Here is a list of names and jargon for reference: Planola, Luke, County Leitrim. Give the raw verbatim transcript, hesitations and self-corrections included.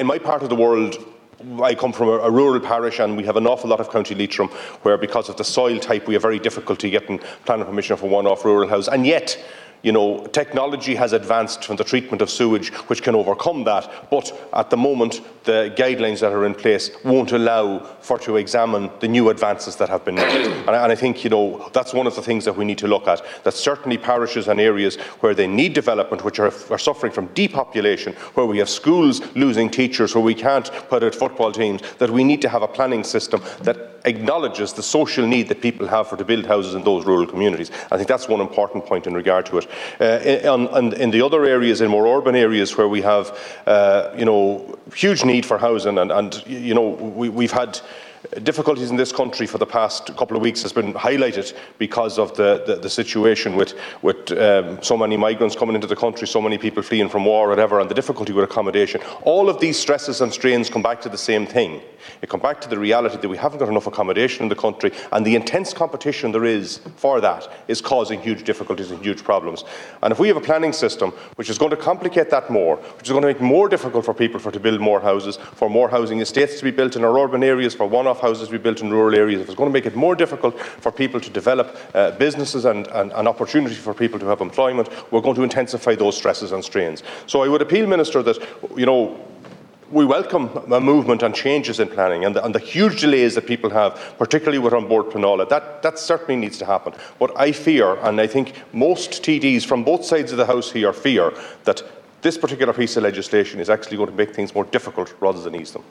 in my part of the world, I come from a, a rural parish, and we have an awful lot of County Leitrim where, because of the soil type, we have very difficulty getting planning permission for one-off rural house. And yet, you know, technology has advanced from the treatment of sewage, which can overcome that. But at the moment, the guidelines that are in place won't allow for to examine the new advances that have been made. And I, and I think, you know, that's one of the things that we need to look at. That certainly parishes and areas where they need development, which are, are suffering from depopulation, where we have schools losing teachers, where we can't put out football teams, that we need to have a planning system that acknowledges the social need that people have for to build houses in those rural communities. I think that's one important point in regard to it. Uh, in, in, in the other areas, in more urban areas where we have, uh, you know, huge need for housing, and, and you know, we, we've had difficulties in this country for the past couple of weeks has been highlighted because of the, the, the situation with, with um, so many migrants coming into the country, so many people fleeing from war, whatever, and the difficulty with accommodation. All of these stresses and strains come back to the same thing. They come back to the reality that we haven't got enough accommodation in the country, and the intense competition there is for that is causing huge difficulties and huge problems. And if we have a planning system which is going to complicate that more, which is going to make it more difficult for people for to build more houses, for more housing estates to be built in our urban areas, for one of houses we built in rural areas, if it's going to make it more difficult for people to develop uh, businesses and an opportunity for people to have employment, we're going to intensify those stresses and strains. So I would appeal, Minister, that, you know, we welcome a movement and changes in planning and the, and the huge delays that people have, particularly with on board Planola. That, that certainly needs to happen. But I fear, and I think most T Ds from both sides of the House here fear, that this particular piece of legislation is actually going to make things more difficult rather than ease them.